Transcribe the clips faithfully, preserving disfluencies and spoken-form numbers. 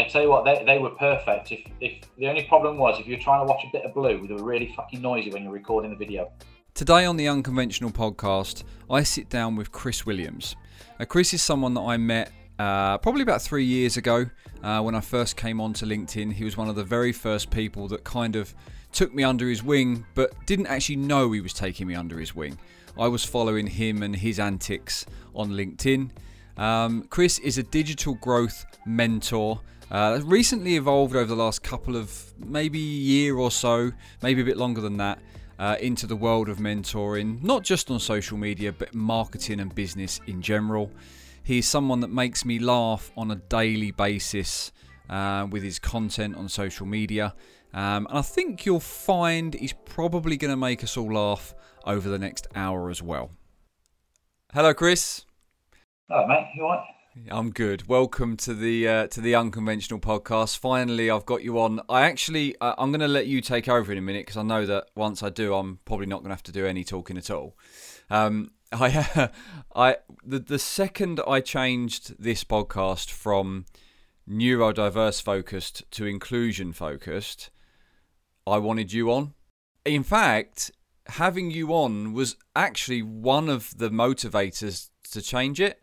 I tell you what, they, they were perfect. If if the only problem was if you're trying to watch a bit of blue, they were really fucking noisy when you're recording the video. Today on the Unconventional podcast, I sit down with Chris Williams. Now, Chris is someone that I met uh, probably about three years ago uh, when I first came onto LinkedIn. He was one of the very first people that kind of took me under his wing, but didn't actually know he was taking me under his wing. I was following him and his antics on LinkedIn. Um, Chris is a digital growth mentor. Uh, recently evolved over the last couple of maybe year or so, maybe a bit longer than that, uh, into the world of mentoring, not just on social media, but marketing and business in general. He's someone that makes me laugh on a daily basis uh, with his content on social media. Um, and I think you'll find he's probably going to make us all laugh over the next hour as well. Hello, Chris. Hello, mate. You all right? I'm good. Welcome to the uh, to the Unconventional podcast. Finally, I've got you on. I actually, uh, I'm going to let you take over in a minute because I know that once I do, I'm probably not going to have to do any talking at all. Um, I, uh, I, the the second I changed this podcast from neurodiverse focused to inclusion focused, I wanted you on. In fact, having you on was actually one of the motivators to change it.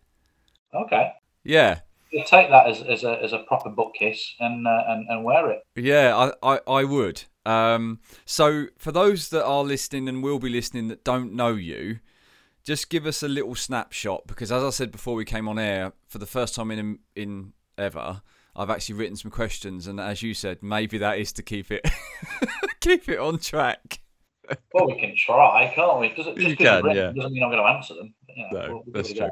Okay. Yeah. You take that as, as a as a proper butt kiss and uh, and and wear it. Yeah, I, I, I would. Um. So for those that are listening and will be listening that don't know you, just give us a little snapshot because as I said before we came on air, for the first time in in ever, I've actually written some questions, and as you said, maybe that is to keep it keep it on track. Well, we can try, can't we? It doesn't, just you can, written, yeah. Doesn't mean I'm going to answer them. But, you know, no, we'll, we'll that's true.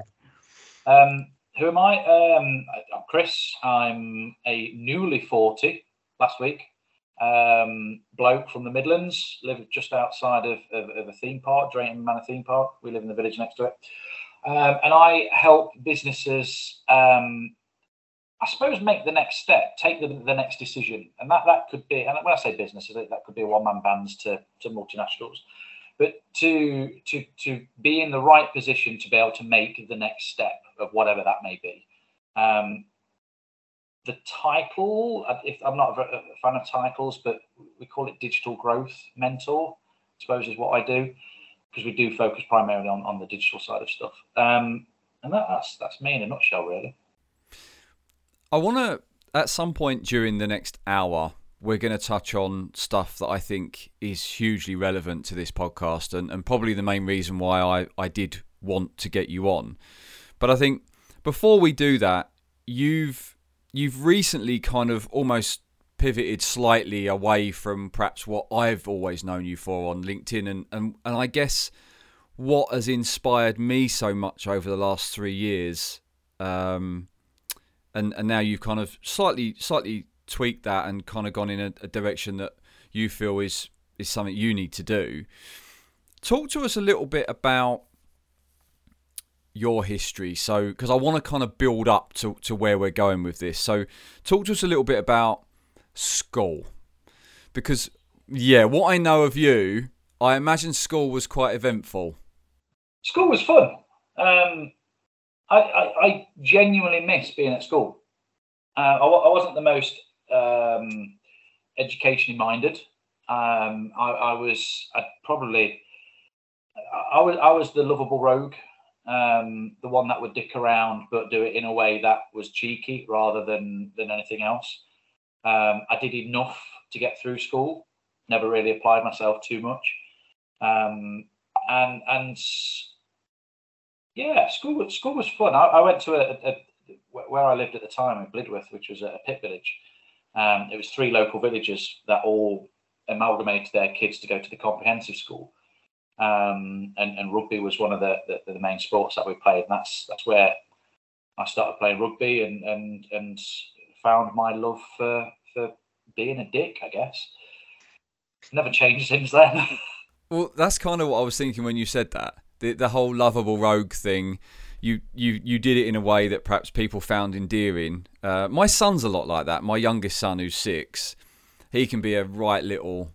Um, who am I? Um, I'm Chris. I'm a newly forty, last week, um, bloke from the Midlands, live just outside of, of, of a theme park, Drayton Manor theme park. We live in the village next to it. Um, and I help businesses, um, I suppose, make the next step, take the, the next decision. And that, that could be, and when I say businesses, that could be one-man bands to, to multinationals. But to to to be in the right position to be able to make the next step of whatever that may be. Um, the title, if I'm not a fan of titles, but we call it digital growth mentor, I suppose is what I do, because we do focus primarily on, on the digital side of stuff. Um, and that, that's that's me in a nutshell, really. I want to, at some point during the next hour, we're going to touch on stuff that I think is hugely relevant to this podcast and, and probably the main reason why I, I did want to get you on. But I think before we do that, you've you've recently kind of almost pivoted slightly away from perhaps what I've always known you for on LinkedIn. And, and, and I guess what has inspired me so much over the last three years, um, and, and now you've kind of slightly slightly... tweaked that and kind of gone in a, a direction that you feel is is something you need to do. Talk to us a little bit about your history, so because I want to kind of build up to, to where we're going with this. So talk to us a little bit about school, because yeah, what I know of you, I imagine school was quite eventful. School was fun. um I I, I genuinely miss being at school. uh, I, I wasn't the most Um, educationally minded. Um, I, I was I probably I was I was the lovable rogue, um, the one that would dick around but do it in a way that was cheeky rather than than anything else. Um, I did enough to get through school. Never really applied myself too much. Um, and and yeah, school school was fun. I, I went to a, a, where I lived at the time in Blidworth, which was a pit village. Um, it was three local villages that all amalgamated their kids to go to the comprehensive school, um, and, and rugby was one of the, the, the main sports that we played. And that's that's where I started playing rugby and and, and found my love for for being a dick, I guess. It's never changed since then. Well, that's kind of what I was thinking when you said that. The the whole lovable rogue thing. You, you you did it in a way that perhaps people found endearing. Uh, my son's a lot like that. My youngest son, who's six, he can be a right little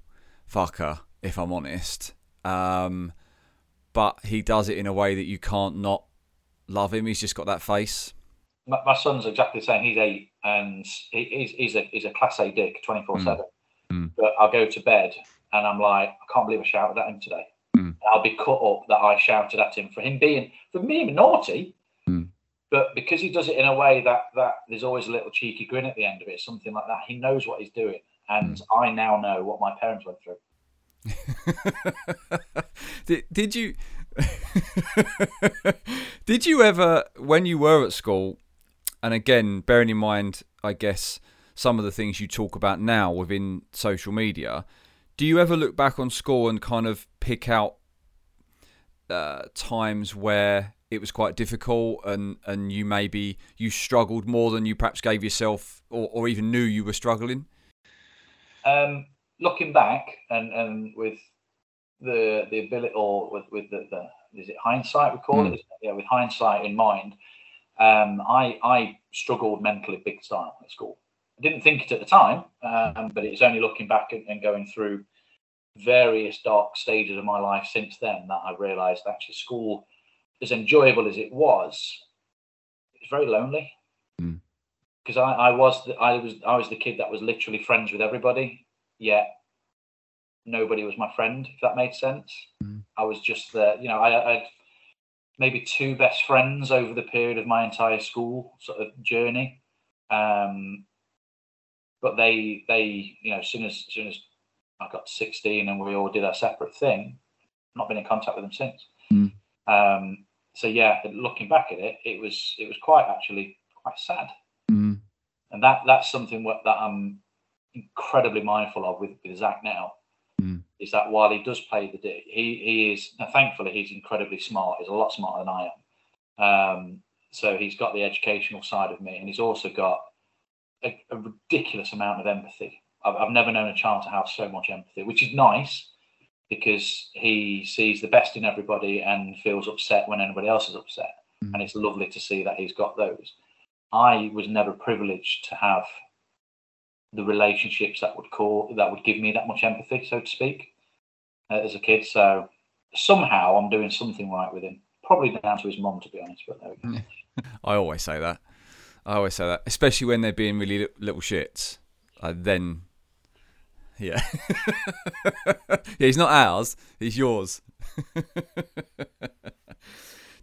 fucker, if I'm honest. Um, but he does it in a way that you can't not love him. He's just got that face. my, my son's exactly the same. He's eight, and he, he's he's a he's a class A dick, twenty four seven. But I'll go to bed, and I'm like, I can't believe I shouted at him today. Mm. I'll be cut up that I shouted at him for him being for me naughty. Mm. But because he does it in a way that that there's always a little cheeky grin at the end of it, something like that. He knows what he's doing, and mm. I now know what my parents went through. did, did you did you ever, when you were at school, and again bearing in mind I guess some of the things you talk about now within social media, do you ever look back on school and kind of pick out uh, times where it was quite difficult and and you maybe you struggled more than you perhaps gave yourself or, or even knew you were struggling? Um looking back and and with the the ability or with with the, the is it hindsight we call mm. it yeah with hindsight in mind, um i i struggled mentally big time at school. I didn't think it at the time, um, but it's only looking back and, and going through various dark stages of my life since then that I realized actually school, as enjoyable as it was, it's very lonely. Because mm. I, I was the, I was I was the kid that was literally friends with everybody, yet nobody was my friend, if that made sense. Mm. I was just the, you know, I, I had maybe two best friends over the period of my entire school sort of journey. Um, but they, they, you know, as soon as, as soon as I got to sixteen and we all did our separate thing, I've not been in contact with them since. Mm. Um, so yeah, looking back at it, it was, it was quite actually quite sad. Mm. And that, that's something that I'm incredibly mindful of with, with Zach now, mm. is that while he does play the D, he, he is, now thankfully he's incredibly smart. He's a lot smarter than I am. Um, so he's got the educational side of me, and he's also got A, a ridiculous amount of empathy. I've, I've never known a child to have so much empathy, which is nice because he sees the best in everybody and feels upset when anybody else is upset. Mm. And it's lovely to see that he's got those. I was never privileged to have the relationships that would call that would give me that much empathy, so to speak, uh, as a kid. So somehow I'm doing something right with him. Probably down to his mum, to be honest. But there we go. I always say that. I always say that, especially when they're being really little shits. I then, yeah. yeah, he's not ours, he's yours.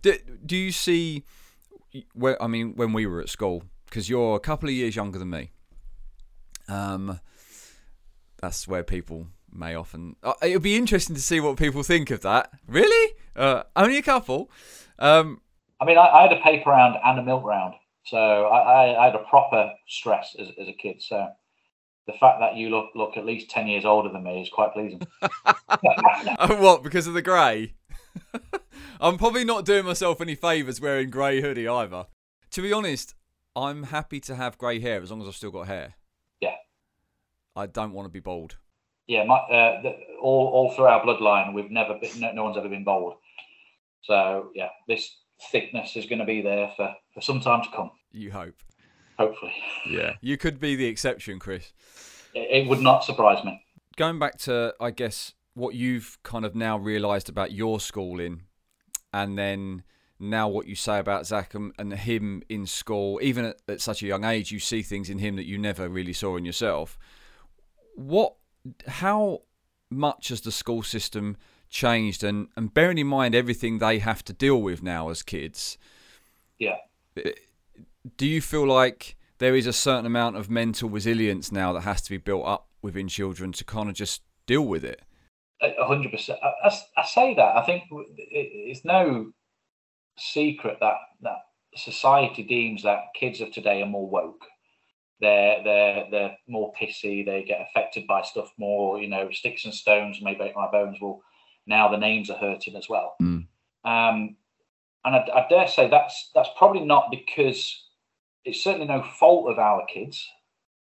do, do you see, where, I mean, when we were at school, because you're a couple of years younger than me, um, that's where people may often, uh, it'll be interesting to see what people think of that. Really? Uh, only a couple? Um, I mean, I, I had a paper round and a milk round. So I, I, I had a proper stress as, as a kid. So the fact that you look look at least ten years older than me is quite pleasing. What? Because of the grey? I'm probably not doing myself any favours wearing grey hoodie either. To be honest, I'm happy to have grey hair as long as I've still got hair. Yeah. I don't want to be bald. Yeah, my, uh, the, all all through our bloodline, we've never been, no, no one's ever been bald. So yeah, this thickness is going to be there for, for some time to come. You hope. Hopefully. Yeah. You could be the exception, Chris. It, it would not surprise me. Going back to, I guess, what you've kind of now realised about your schooling, and then now what you say about Zach and, and him in school, even at, at such a young age, you see things in him that you never really saw in yourself. What, how much has the school system changed, and and bearing in mind everything they have to deal with now as kids, yeah, do you feel like there is a certain amount of mental resilience now that has to be built up within children to kind of just deal with it? A hundred percent. I say that. I think it's no secret that that society deems that kids of today are more woke. They're, they're, they're more pissy. They get affected by stuff more, you know, sticks and stones may break my bones. Well, now the names are hurting as well. Mm. Um, and I, I dare say that's that's probably not because it's certainly no fault of our kids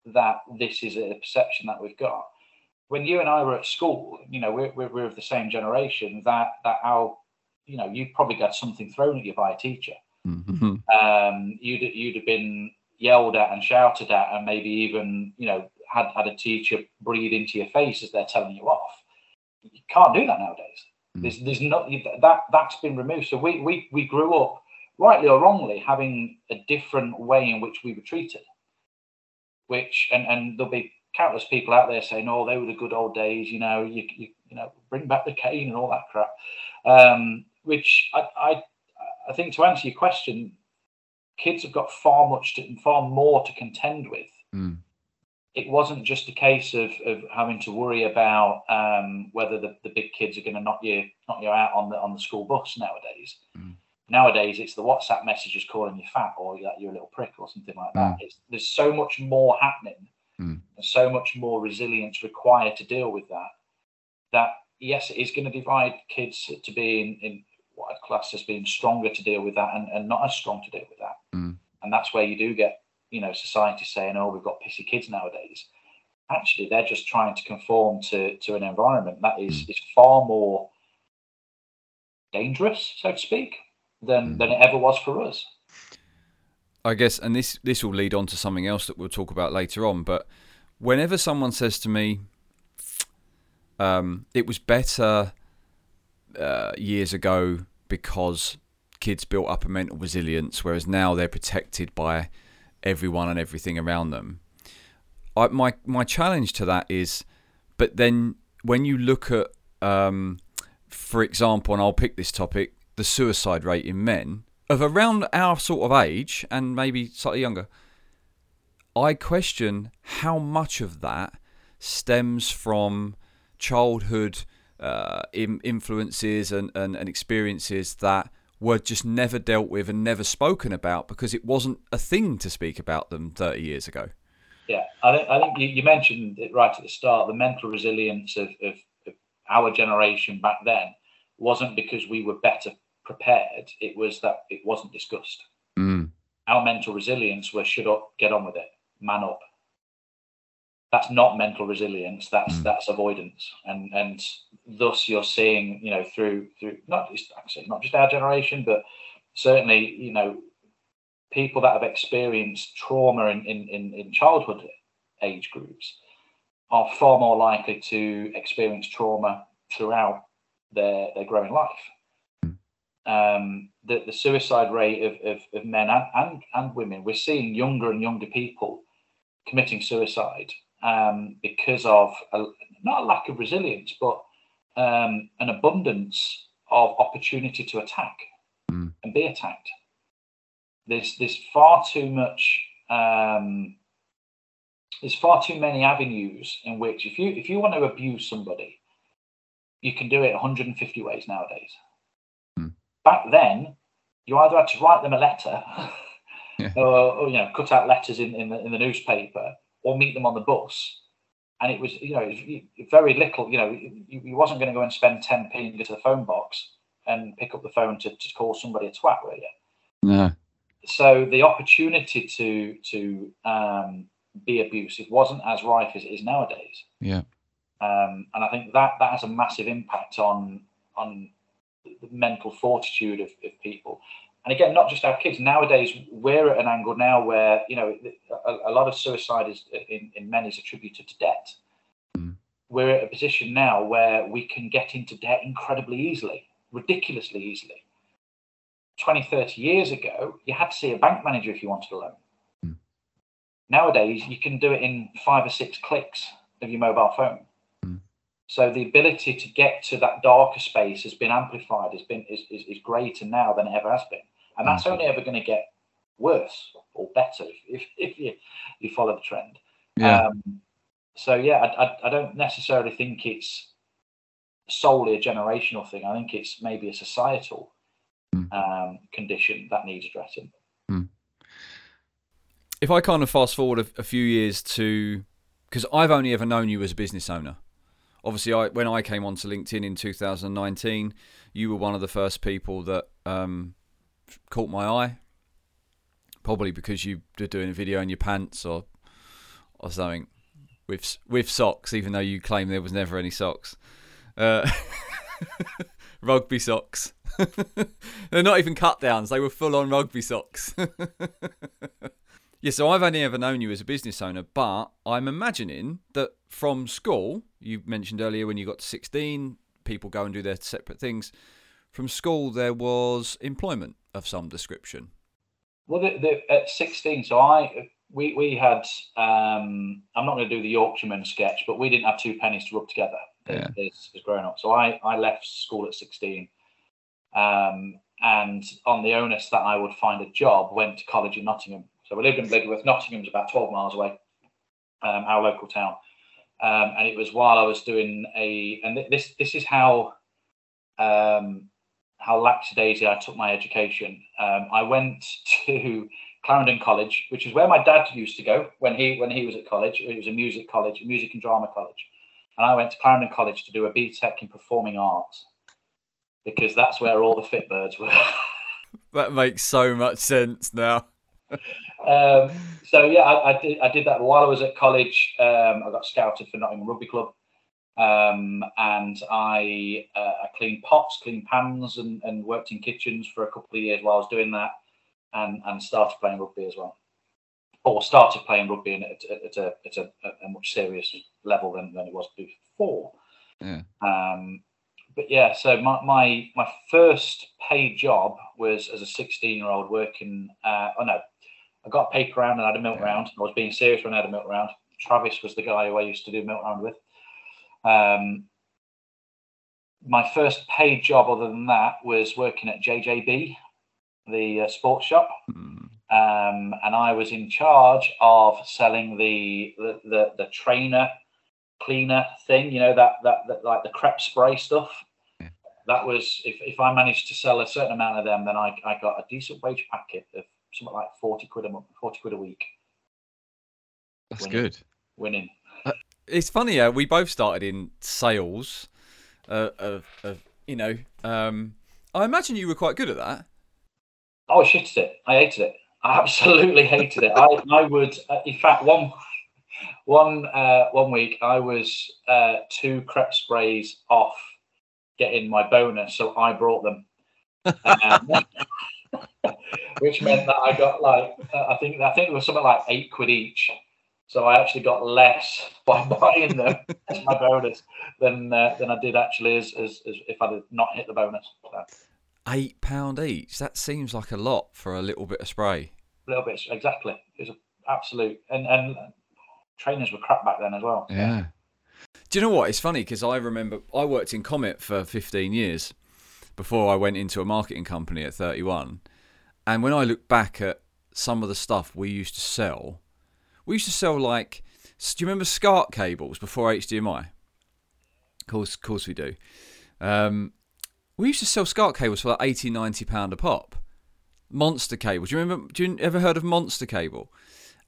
that this is a perception that we've got. When you and I were at school, you know, we're, we're, we're of the same generation that, that our, you know, you'd probably got something thrown at you by a teacher. Mm-hmm. Um, you'd, you'd have been yelled at and shouted at and maybe even, you know, had, had a teacher breathe into your face as they're telling you off. You can't do that nowadays. There's, there's not that that's been removed. So we we we grew up rightly or wrongly, having a different way in which we were treated. Which, and, and there'll be countless people out there saying, oh, they were the good old days, you know, you, you, you know, bring back the cane and all that crap. Um, which I, I, I think, to answer your question, kids have got far much to, far more to contend with. Mm. It wasn't just a case of, of having to worry about um, whether the, the big kids are going to knock you knock you out on the on the school bus nowadays. Mm. Nowadays, it's the WhatsApp messages calling you fat or that you're a little prick or something like that. Mm. It's, there's so much more happening mm. and so much more resilience required to deal with that. That yes, it is going to divide kids to be in, in what I'd class as being stronger to deal with that and, and not as strong to deal with that. Mm. And that's where you do get, you know, society saying, oh, we've got pissy kids nowadays. Actually, they're just trying to conform to, to an environment that is, mm. is far more dangerous, so to speak, than, mm. than it ever was for us. I guess, and this, this will lead on to something else that we'll talk about later on, but whenever someone says to me, um, it was better uh, years ago because kids built up a mental resilience, whereas now they're protected by everyone and everything around them. I, my my challenge to that is, but then when you look at, um, for example, and I'll pick this topic, the suicide rate in men of around our sort of age and maybe slightly younger, I question how much of that stems from childhood uh, influences and, and, and experiences that were just never dealt with and never spoken about because it wasn't a thing to speak about them thirty years ago. Yeah, I think, I think you, you mentioned it right at the start, the mental resilience of, of, of our generation back then wasn't because we were better prepared, it was that it wasn't discussed. Mm. Our mental resilience was shut up, get on with it, man up. That's not mental resilience. That's mm. that's avoidance, and and thus you're seeing, you know, through through not just actually not just our generation, but certainly, you know, people that have experienced trauma in in in childhood age groups are far more likely to experience trauma throughout their their growing life. Mm. Um, the the suicide rate of of, of men and, and and women, we're seeing younger and younger people committing suicide. Um, because of a, not a lack of resilience, but um, an abundance of opportunity to attack mm. and be attacked. There's there's far too much. Um, there's far too many avenues in which, if you if you want to abuse somebody, you can do it one hundred fifty ways nowadays. Mm. Back then, you either had to write them a letter, yeah. or, or you know, cut out letters in in the, in the newspaper, or meet them on the bus. And it was, you know, it was very little, you know, you, you wasn't going to go and spend ten p and go to the phone box and pick up the phone to, to call somebody a twat, were you? No. So the opportunity to to um, be abusive wasn't as rife as it is nowadays. Yeah. Um, and I think that, that has a massive impact on on the mental fortitude of, of people. And again, not just our kids. Nowadays, we're at an angle now where, you know, a, a lot of suicide is in, in men is attributed to debt. Mm. We're at a position now where we can get into debt incredibly easily, ridiculously easily. twenty, thirty years ago, you had to see a bank manager if you wanted a loan. Mm. Nowadays, you can do it in five or six clicks of your mobile phone. Mm. So the ability to get to that darker space has been amplified, has been, is, is, is greater now than it ever has been. And that's only ever going to get worse or better if, if you you follow the trend. Yeah. Um, so, yeah, I, I, I don't necessarily think it's solely a generational thing. I think it's maybe a societal mm. um, condition that needs addressing. Mm. If I kind of fast forward a, a few years to, because I've only ever known you as a business owner. Obviously, I, when I came onto LinkedIn in two thousand nineteen, you were one of the first people that... Um, caught my eye, probably because you were doing a video in your pants or or something with with socks, even though you claim there was never any socks. Uh, rugby socks. They're not even cut downs, they were full on rugby socks. Yeah, so I've only ever known you as a business owner, but I'm imagining that from school, you mentioned earlier when you got to sixteen, people go and do their separate things. from school there was employment of some description. Well, the, the, at sixteen, so I we we had um, I'm not going to do the Yorkshireman sketch, but we didn't have two pennies to rub together yeah. as, as growing up. So I I left school at sixteen, um, and on the onus that I would find a job, went to college in Nottingham. So we lived in Blidworth. Nottingham's about twelve miles away, um, our local town. Um, and it was while I was doing a, and th- this this is how um, how lackadaisy I took my education. Um, I went to Clarendon College, which is where my dad used to go when he when he was at college. It was a music college, a music and drama college. And I went to Clarendon College to do a B Tech in Performing Arts because that's where all the fit birds were. That makes so much sense now. um, so yeah, I, I did. I did that while I was at college. Um, I got scouted for Nottingham Rugby Club, um, and I, uh, I cleaned pots, cleaned pans, and, and worked in kitchens for a couple of years while I was doing that, and, and started playing rugby as well, or started playing rugby in, at, at, a, at a a much serious level than, than it was before. Yeah. Um, but yeah, so my, my my first paid job was as a sixteen-year-old working. Uh, oh no. I got a paper round and I had a milk yeah. round. I was being serious when I had a milk round. Travis was the guy who I used to do milk round with. Um, my first paid job other than that was working at J J B, the uh, sports shop. Mm. Um, and I was in charge of selling the the, the, the trainer, cleaner thing, you know, that, that, that like the crepe spray stuff. That was, if, if I managed to sell a certain amount of them, then I, I got a decent wage packet of something like forty quid a month, forty quid a week. That's winning. Good. Winning. Uh, it's funny, uh, we both started in sales. Uh, of, of you know, um, I imagine you were quite good at that. Oh, I shitted it. I hated it. I absolutely hated it. I, I would, uh, in fact, one one, uh, one week I was uh, two crepe sprays off getting my bonus, so I brought them. Um, which meant that I got like uh, I think I think it was something like eight quid each, so I actually got less by buying them as my bonus than uh, than I did actually as, as as if I did not hit the bonus. So. Eight pound each. That seems like a lot for a little bit of spray. A little bit, exactly. It was absolute, and and trainers were crap back then as well. Yeah. Do you know what? It's funny because I remember I worked in Comet for fifteen years before I went into a marketing company at thirty-one. And when I look back at some of the stuff we used to sell, we used to sell like, do you remember SCART cables before H D M I? Of course, of course we do. Um, we used to sell SCART cables for like eighty, ninety pound a pop. Monster cable. Do you remember? Do you ever heard of Monster cable?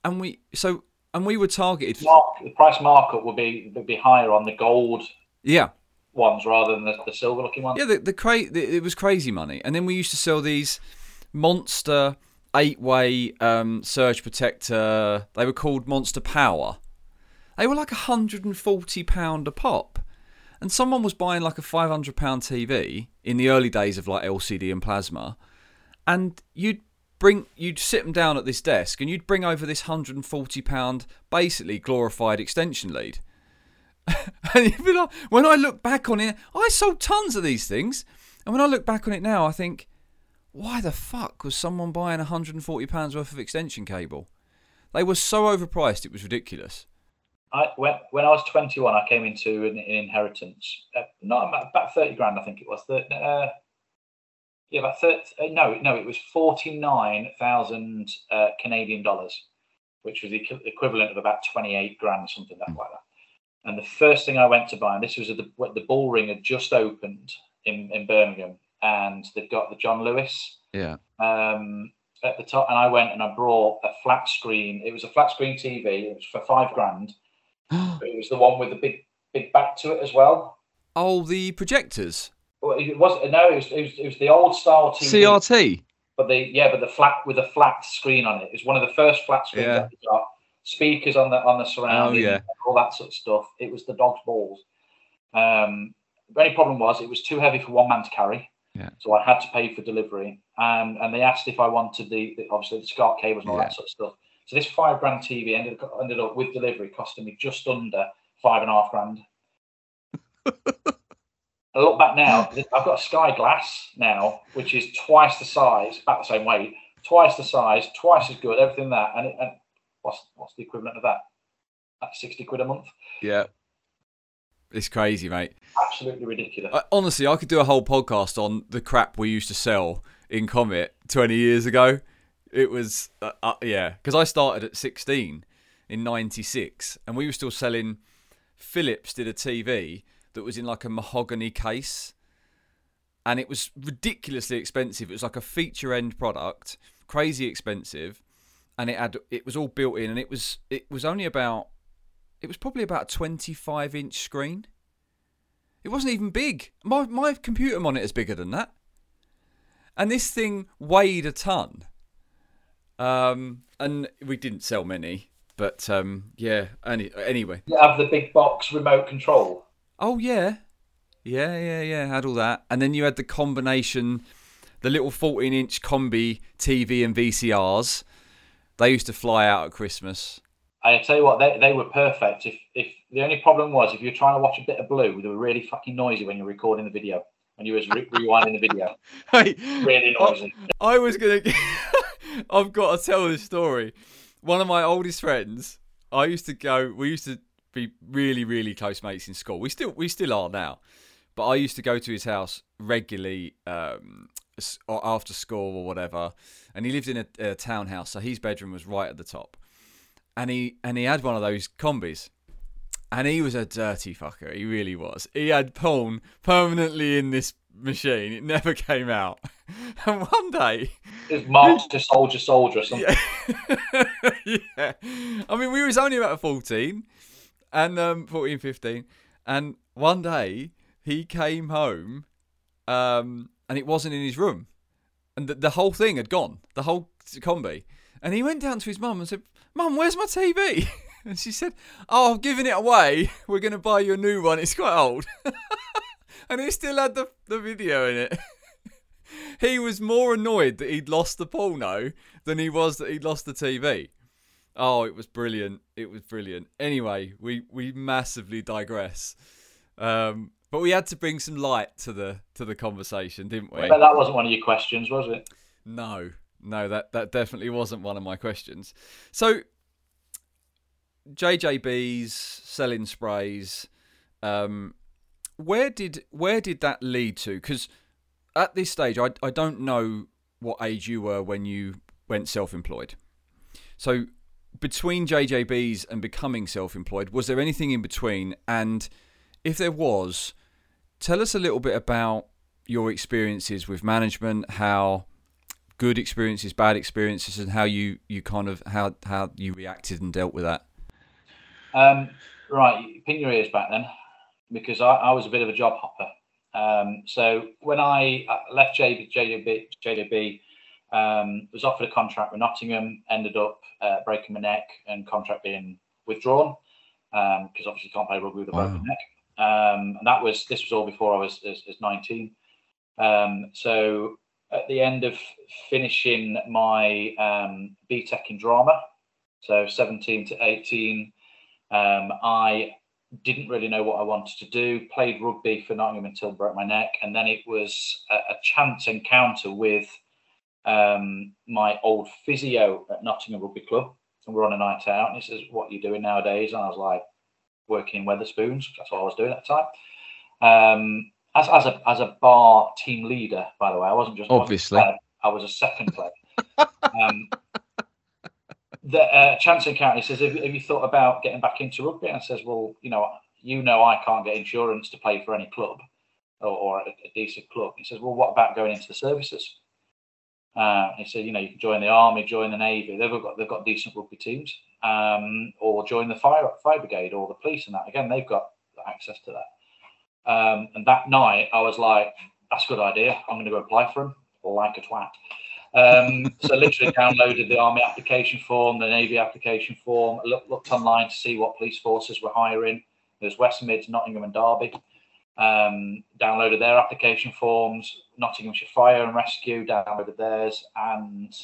And we so and we were targeted. Mark, the price markup would be would be higher on the gold. Yeah. Ones rather than the, the silver looking ones. Yeah, the the, cra- the it was crazy money. And then we used to sell these Monster eight-way um, surge protector. They were called Monster Power. They were like one hundred forty pounds a pop. And someone was buying like a five hundred pounds T V in the early days of like L C D and plasma. And you'd bring, you'd sit them down at this desk and you'd bring over this one hundred forty pounds basically glorified extension lead. And you'd be like, when I look back on it, I sold tons of these things. And when I look back on it now, I think, why the fuck was someone buying one hundred forty pounds worth of extension cable? They were so overpriced, it was ridiculous. I, when, when I was twenty-one, I came into an, an inheritance. Uh, not about thirty grand, I think it was. Uh, yeah, about thirty. Uh, no, no, it was forty-nine thousand uh, Canadian dollars, which was the equivalent of about twenty-eight grand, something like that. And the first thing I went to buy, and this was at the, the Bull Ring had just opened in, in Birmingham. And they've got the John Lewis yeah. um, at the top. And I went and I brought a flat screen. It was a flat screen T V. It was for five grand. But it was the one with the big big back to it as well. Oh, the projectors. Well, it wasn't. No, it was, it was, it was the old style T V. C R T. But the yeah, but the flat with a flat screen on it. It was one of the first flat screens yeah. that we got. Speakers on the on the surrounding, oh, yeah. all that sort of stuff. It was the dog's balls. Um, the only problem was it was too heavy for one man to carry. Yeah. So I had to pay for delivery, and and they asked if I wanted the, the obviously the SCART cables and all yeah. that sort of stuff. So this five grand T V ended up, ended up with delivery costing me just under five and a half grand. I look back now, I've got a Sky Glass now, which is twice the size, about the same weight, twice the size, twice as good, everything that. And, it, and what's, what's the equivalent of that? That's sixty quid a month. Yeah. It's crazy, mate. Absolutely ridiculous. I, honestly, I could do a whole podcast on the crap we used to sell in Comet twenty years ago. It was, uh, uh, yeah, because I started at sixteen in ninety-six, and we were still selling. Philips did a T V that was in like a mahogany case, and it was ridiculously expensive. It was like a feature end product, crazy expensive, and it had it was all built in, and it was it was only about it was probably about a twenty-five inch screen. It wasn't even big. My my computer monitor's bigger than that, and this thing weighed a ton. Um, and we didn't sell many. But, um, yeah, any, anyway. You have the big box remote control. Oh, yeah. Yeah, yeah, yeah, had all that. And then you had the combination, the little fourteen-inch combi T V and V C Rs. They used to fly out at Christmas. I tell you what, they, they were perfect. If if the only problem was if you were trying to watch a bit of blue, they were really fucking noisy when you were recording the video. When you were re- rewinding the video. Hey, really noisy. I, I was going to... I've got to tell this story. One of my oldest friends, I used to go, we used to be really, really close mates in school. We still we still are now. But I used to go to his house regularly um, after school or whatever. And he lived in a, a townhouse, so his bedroom was right at the top. And he and he had one of those combis. And he was a dirty fucker. He really was. He had porn permanently in this machine. It never came out. And one day... It's marked to soldier, soldier or something. Yeah. Yeah. I mean, we was only about fourteen. And um, fourteen, fifteen. And one day, he came home um, and it wasn't in his room. And the, the whole thing had gone. The whole combi. And he went down to his mum and said, "Mum, where's my T V?" And she said, "Oh, I've given it away. We're going to buy you a new one. It's quite old." And it still had the, the video in it. He was more annoyed that he'd lost the porno than he was that he'd lost the T V. Oh, it was brilliant. It was brilliant. Anyway, we, we massively digress. Um, but we had to bring some light to the to the conversation, didn't we? But that wasn't one of your questions, was it? No. No, that, that definitely wasn't one of my questions. So... J J B's, selling sprays, um, where did where did that lead to? Because at this stage, I I don't know what age you were when you went self-employed. So between J J B's and becoming self-employed, was there anything in between? And if there was, tell us a little bit about your experiences with management, how good experiences, bad experiences, and how you, you kind of how, how you reacted and dealt with that. Um, right, pin your ears back then, because I, I was a bit of a job hopper. Um, so when I left J J B, J J B um, was offered a contract with Nottingham, ended up uh, breaking my neck and contract being withdrawn, because um, obviously you can't play rugby with a broken wow. neck. Um, and that was this was all before I was, was, was nineteen. Um, so at the end of finishing my um, B Tech in drama, so seventeen to eighteen. Um, I didn't really know what I wanted to do, played rugby for Nottingham until I broke my neck. And then it was a, a chance encounter with um, my old physio at Nottingham Rugby Club. And we're on a night out and he says, "What are you doing nowadays?" And I was like, working in Weatherspoons. That's what I was doing at the time. Um, as, as, a, as a bar team leader, by the way, I wasn't just obviously player, I was a second player. um, The uh, chance encounter, he says, have, have you thought about getting back into rugby? And I says, well, you know, you know, I can't get insurance to play for any club or, or a, a decent club. He says, well, what about going into the services? Uh, he said, you know, you can join the army, join the navy. They've got they've got decent rugby teams, um, or join the fire fire brigade or the police and that. Again, they've got access to that. Um, and that night, I was like, that's a good idea. I'm going to go apply for them like a twat. um, so literally downloaded the army application form, the navy application form, looked, looked online to see what police forces were hiring. There's West Mids, Nottingham and Derby. Um, downloaded their application forms, Nottinghamshire Fire and Rescue, downloaded theirs, and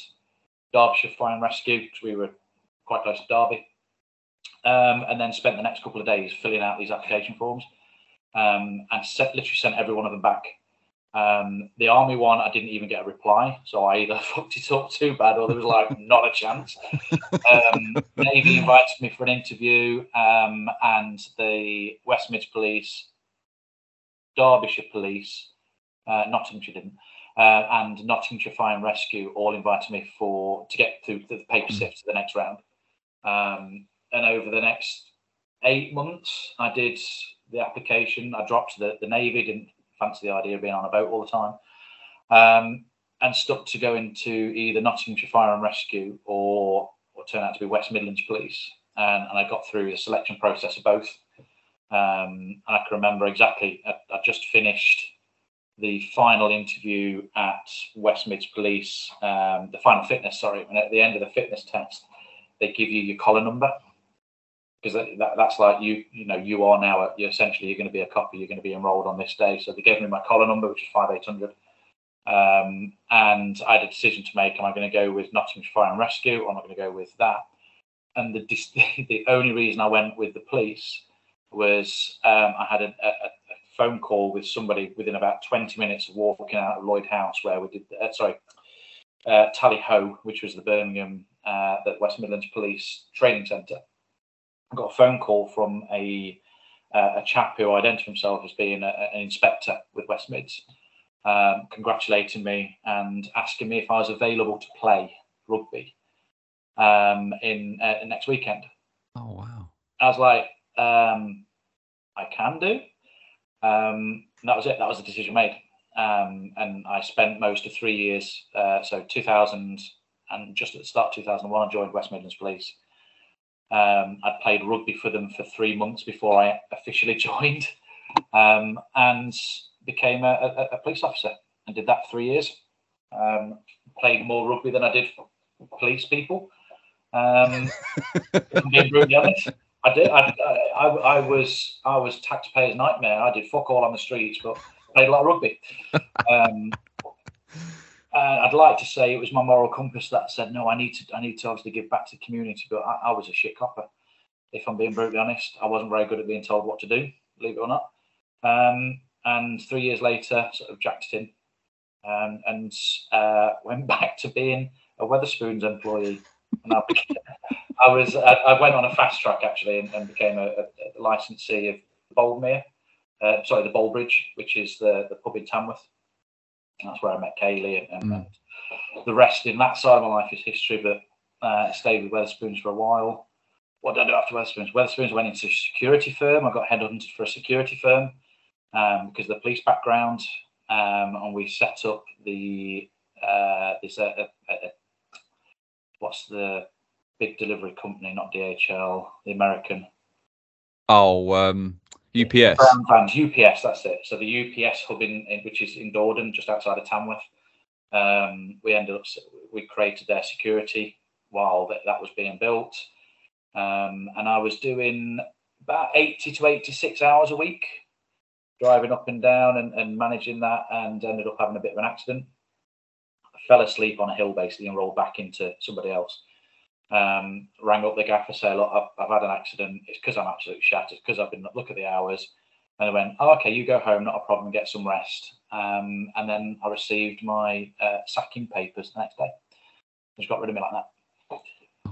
Derbyshire Fire and Rescue, because we were quite close to Derby. Um, and then spent the next couple of days filling out these application forms. um, and set, literally sent every one of them back. Um, the army one, I didn't even get a reply, so I either fucked it up too bad or there was like not a chance. Um, Navy invited me for an interview, um, and the West Midlands Police, Derbyshire Police, uh, Nottinghamshire didn't, uh, and Nottinghamshire Fire and Rescue all invited me for to get through the paper sift to the next round. Um, and over the next eight months, I did the application. I dropped the, the Navy, didn't fancy the idea of being on a boat all the time, um, and stuck to go into either Nottinghamshire Fire and Rescue or what turned out to be West Midlands Police, and, and I got through the selection process of both. Um, and I can remember exactly, I, I just finished the final interview at West Midlands Police, um, the final fitness, sorry, and at the end of the fitness test, they give you your collar number, because that, that, that's like you, you know, you are now, you're essentially, you're going to be a copper, you're going to be enrolled on this day. So they gave me my collar number, which is five eight hundred. Um, and I had a decision to make, am I going to go with Nottinghamshire Fire and Rescue, or am I going to go with that? And the the only reason I went with the police was um, I had a, a, a phone call with somebody within about twenty minutes of walking out of Lloyd House, where we did, uh, sorry, uh, Tally Ho, which was the Birmingham, uh, the West Midlands Police Training Centre. I got a phone call from a uh, a chap who identified himself as being a, an inspector with West Mids, um, congratulating me and asking me if I was available to play rugby um, in uh, next weekend. Oh wow! I was like, um, I can do. Um, and that was it. That was the decision made. Um, and I spent most of three years. Uh, so two thousand and just at the start of two thousand one, I joined West Midlands Police. Um, I'd played rugby for them for three months before I officially joined, um, and became a, a, a police officer, and did that for three years. Um, played more rugby than I did for police people. Um, being brutally honest, I did. I, I, I was I was taxpayers' nightmare. I did fuck all on the streets, but played a lot of rugby. Um, Uh, I'd like to say it was my moral compass that said, no, I need to I need to obviously give back to the community, but I, I was a shit copper, if I'm being brutally honest. I wasn't very good at being told what to do, believe it or not. Um, and three years later, sort of jacked it in, um, and uh, went back to being a Weatherspoons employee. And I, became, I was I, I went on a fast track, actually, and, and became a, a licensee of Bold Mere, uh, sorry, the Bold Bridge, which is the, the pub in Tamworth. That's where I met Kayleigh, and, and mm. the rest in that side of my life is history, but uh, stayed with Weatherspoons for a while. What did I do after Weatherspoons? Weatherspoons went into a security firm. I got headhunted for a security firm um, because of the police background, um, and we set up the, uh, this, uh, uh, uh, what's the big delivery company, not D H L, the American. Oh, um... U P S. Brown vans, U P S, that's it. So the U P S hub, in, in which is in Dordon, just outside of Tamworth, um, we ended up, we created their security while that, that was being built. Um, and I was doing about eighty to eighty-six hours a week, driving up and down and, and managing that, and ended up having a bit of an accident. I fell asleep on a hill, basically, and rolled back into somebody else. Um, rang up the gaffer, say, look, I've, I've had an accident. It's because I'm absolutely shattered, because I've been, look at the hours. And I went, oh, okay, you go home, not a problem, get some rest. Um, and then I received my uh, sacking papers the next day. Just got rid of me like that.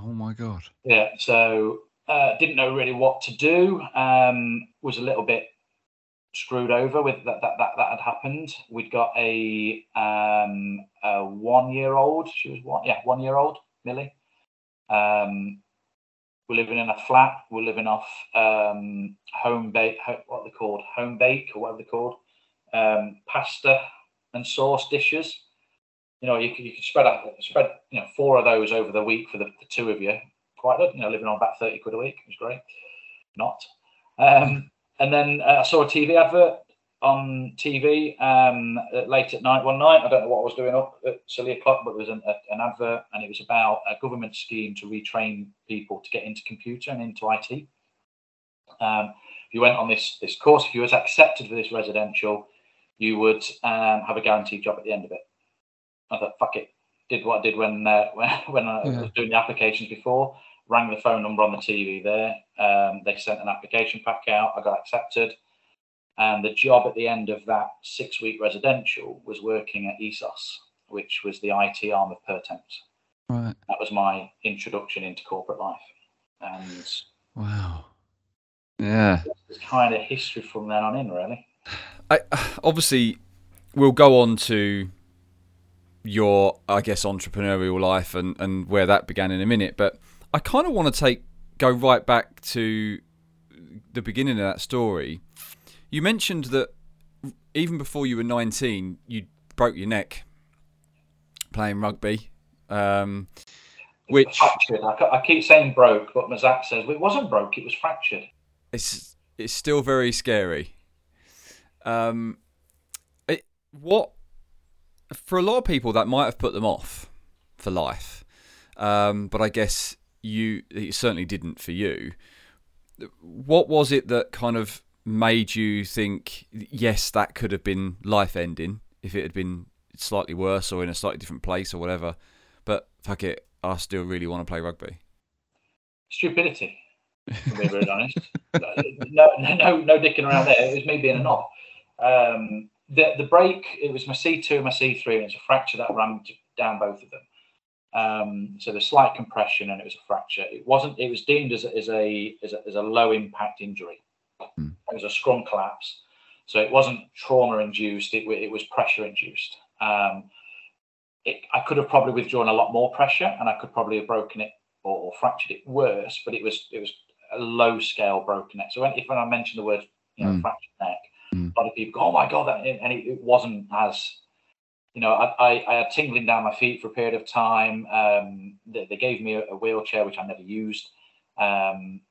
Oh my God. Yeah, so uh, didn't know really what to do. Um, was a little bit screwed over with that that that, that had happened. We'd got a, um, a one-year-old. She was one, yeah, one-year-old, Millie. Um, we're living in a flat. We're living off um, home bake, ho- what are they called? Home bake or whatever they're called. Um, pasta and sauce dishes. You know, you could you could spread out, spread you know four of those over the week for the, the two of you. Quite good. You know, living on about thirty quid a week. It was great. Not. Um, and then uh, I saw a T V advert on T V um, late at night one night. I don't know what I was doing up at silly o'clock, but there was an, a, an advert, and it was about a government scheme to retrain people to get into computer and into I T. Um, if you went on this this course, if you was accepted for this residential, you would um, have a guaranteed job at the end of it. I thought, fuck it. Did what I did when uh, when, when I yeah. was doing the applications before. Rang the phone number on the T V there. Um, they sent an application pack out. I got accepted. And the job at the end of that six-week residential was working at E S O S, which was the I T arm of Pertemp. Right. That was my introduction into corporate life. And wow. Yeah. It's kind of history from then on in, really. I, obviously, we'll go on to your, I guess, entrepreneurial life and, and where that began in a minute. But I kind of want to take go right back to the beginning of that story. You mentioned that even before you were nineteen, you broke your neck playing rugby. Um, which fractured. I keep saying broke, but Zach says well, it wasn't broke; it was fractured. It's it's still very scary. Um, it, what for a lot of people that might have put them off for life, um, but I guess you it certainly didn't for you. What was it that kind of made you think, yes, that could have been life-ending if it had been slightly worse or in a slightly different place or whatever? But fuck it, I still really want to play rugby. Stupidity, to be very honest. No, no, no dicking around there. It was me being a knob. Um, the the break, it was my C two and my C three, and it's a fracture that ran down both of them. Um, so there's slight compression, and it was a fracture. It wasn't. It was deemed as as a as a, as a low impact injury. Mm. It was a scrum collapse, so it wasn't trauma induced. It it was pressure induced. Um, It, I could have probably withdrawn a lot more pressure, and I could probably have broken it or, or fractured it worse. But it was it was a low scale broken neck. So when, if when I mentioned the word you know, mm. fractured neck, mm. a lot of people go, "Oh my god!" That, and it, it wasn't as you know. I, I, I had tingling down my feet for a period of time. Um, they, they gave me a, a wheelchair, which I never used. Um,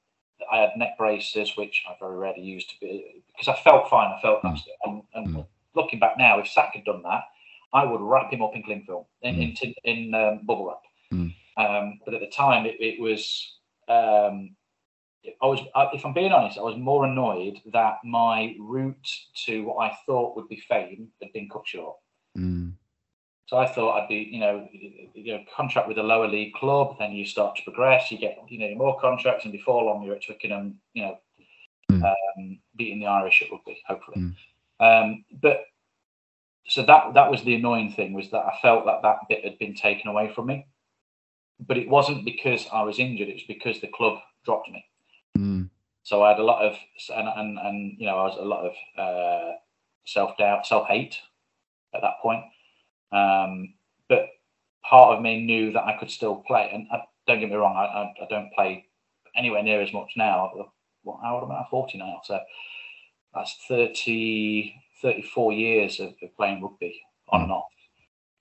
I had neck braces, which I very rarely used to be, because I felt fine. I felt mm. and, and mm. looking back now, if Zach had done that, I would wrap him up in cling film, in mm. in, in um, bubble wrap. Mm. Um, but at the time, it, it was. Um, I was, if I'm being honest, I was more annoyed that my route to what I thought would be fame had been cut short. Mm. So I thought I'd be, you know, you know, contract with a lower league club. Then you start to progress. You get, you know, more contracts, and before long, you're at Twickenham, you know, mm. um, beating the Irish at rugby, hopefully. Mm. Um, but. So that that was the annoying thing, was that I felt that that bit had been taken away from me. But it wasn't because I was injured. It was because the club dropped me. Mm. So I had a lot of, and, and, and you know, I was a lot of uh, self-doubt, self-hate at that point. Um, but part of me knew that I could still play. And I, don't get me wrong, I, I, I don't play anywhere near as much now. Well, how old am I? I'm forty now. So that's thirty... thirty-four years of, of playing rugby on and off.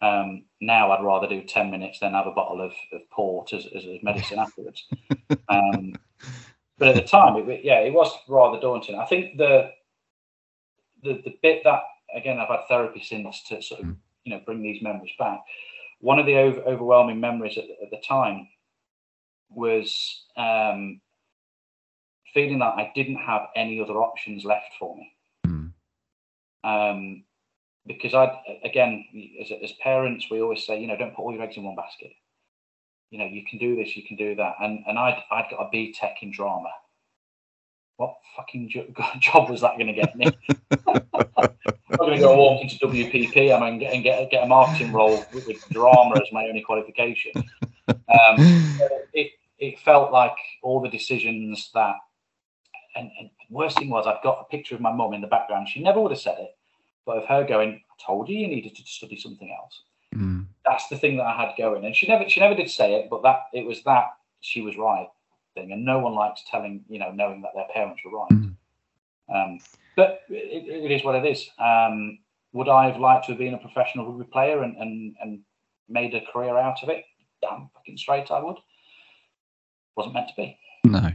Um, now I'd rather do ten minutes than have a bottle of, of port as, as, as medicine afterwards. Um, but at the time, it, yeah, it was rather daunting. I think the, the the bit that, again, I've had therapy since to sort of, you know, bring these memories back. One of the over, overwhelming memories at, at the time was um, feeling that I didn't have any other options left for me. Um, because I, again, as, as parents, we always say, you know, don't put all your eggs in one basket. You know, you can do this, you can do that. And and I'd, I'd got a B Tech in drama. What fucking jo- job was that going to get me? I'm going to go walk into W P P and get, and get, get a marketing role with, with drama as my only qualification. Um, so it, it felt like all the decisions that, and, and worst thing was, I've got a picture of my mum in the background. She never would have said it, but of her going, "I told you you needed to study something else." Mm. That's the thing that I had going, and she never, she never did say it, but that it was that she was right thing, and no one likes telling, you know, knowing that their parents were right. Mm. Um, but it, it is what it is. Um, would I have liked to have been a professional rugby player and and and made a career out of it? Damn fucking straight, I would. Wasn't meant to be. No.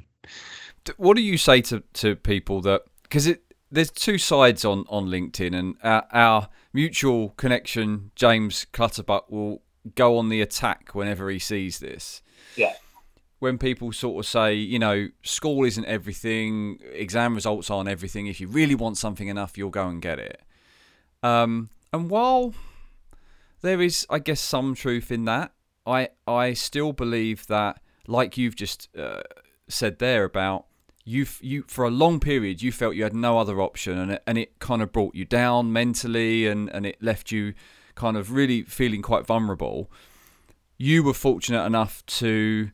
What do you say to, to people that, because it there's two sides on, on LinkedIn, and our, our mutual connection, James Clutterbuck, will go on the attack whenever he sees this. Yeah. When people sort of say, you know, school isn't everything, exam results aren't everything. If you really want something enough, you'll go and get it. Um, and while there is, I guess, some truth in that, I I still believe that, like you've just uh, said there about you you for a long period you felt you had no other option, and it, and it kind of brought you down mentally, and, and it left you kind of really feeling quite vulnerable. You were fortunate enough to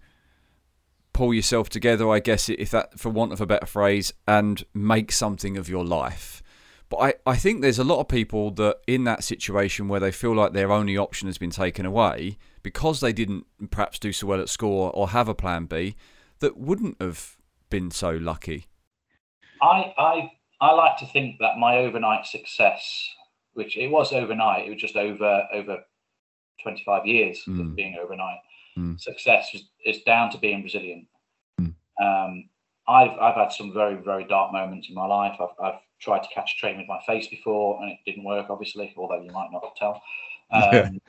pull yourself together, I guess, if that, for want of a better phrase, and make something of your life. But I, I think there's a lot of people that in that situation where they feel like their only option has been taken away because they didn't perhaps do so well at school or have a plan B, that wouldn't have been so lucky. I I I like to think that my overnight success, which it was overnight, it was just over over twenty-five years mm. of being overnight, mm. success is, is down to being resilient. Mm. Um, I've I've had some very, very dark moments in my life. I've, I've tried to catch a train with my face before, and it didn't work, obviously, although you might not tell. Um,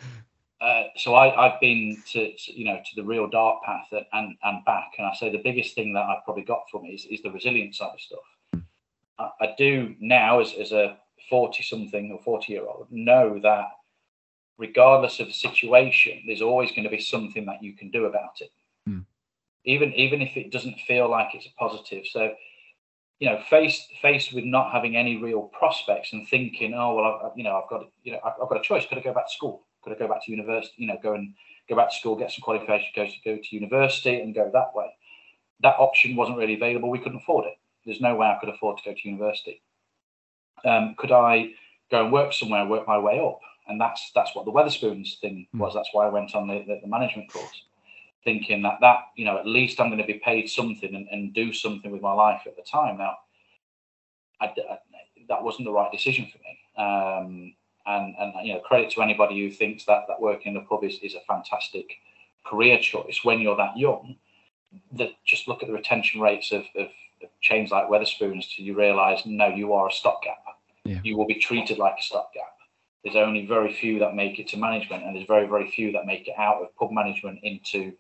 uh, so I, I've been to, to, you know, to the real dark path and, and, and back. And I say the biggest thing that I've probably got from it is, is the resilience side of stuff. I, I do now, as, as a forty-something or forty-year-old, know that regardless of the situation, there's always going to be something that you can do about it. Mm. Even even if it doesn't feel like it's a positive. So, you know, faced faced with not having any real prospects and thinking, oh well, I've, you know, I've got, you know, I've, I've got a choice. Could I go back to school? Could I go back to university? You know, go and go back to school, get some qualifications, go to go to university, and go that way. That option wasn't really available. We couldn't afford it. There's no way I could afford to go to university. Um, could I go and work somewhere, work my way up? And that's that's what the Weatherspoons thing was. That's why I went on the, the, the management course, thinking that, that, you know, at least I'm going to be paid something and, and do something with my life at the time. Now, I, I, that wasn't the right decision for me. Um, and, and, you know, credit to anybody who thinks that, that working in the pub is, is a fantastic career choice when you're that young. That just look at the retention rates of, of, of chains like Weatherspoons till you realise, no, you are a stopgap. Yeah. You will be treated like a stopgap. There's only very few that make it to management, and there's very, very few that make it out of pub management into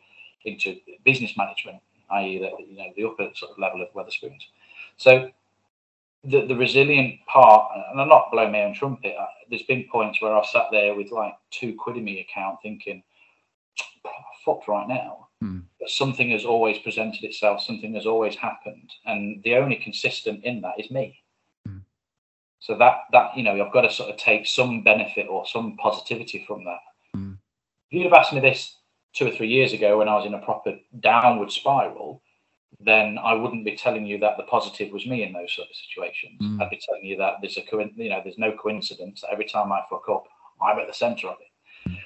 into business management, that is, the, you know, the upper sort of level of Weatherspoons. So the the resilient part, and I'm not blowing my own trumpet. I, there's been points where I've sat there with like two quid in my account, thinking, I'm fucked right now. Mm. But something has always presented itself. Something has always happened, and the only consistent in that is me. Mm. So that that you know, I've got to sort of take some benefit or some positivity from that. Mm. If you'd have asked me this two or three years ago when I was in a proper downward spiral, then I wouldn't be telling you that the positive was me in those sort of situations. Mm. I'd be telling you that there's a co- you know, there's no coincidence that every time I fuck up, I'm at the centre of it. Mm.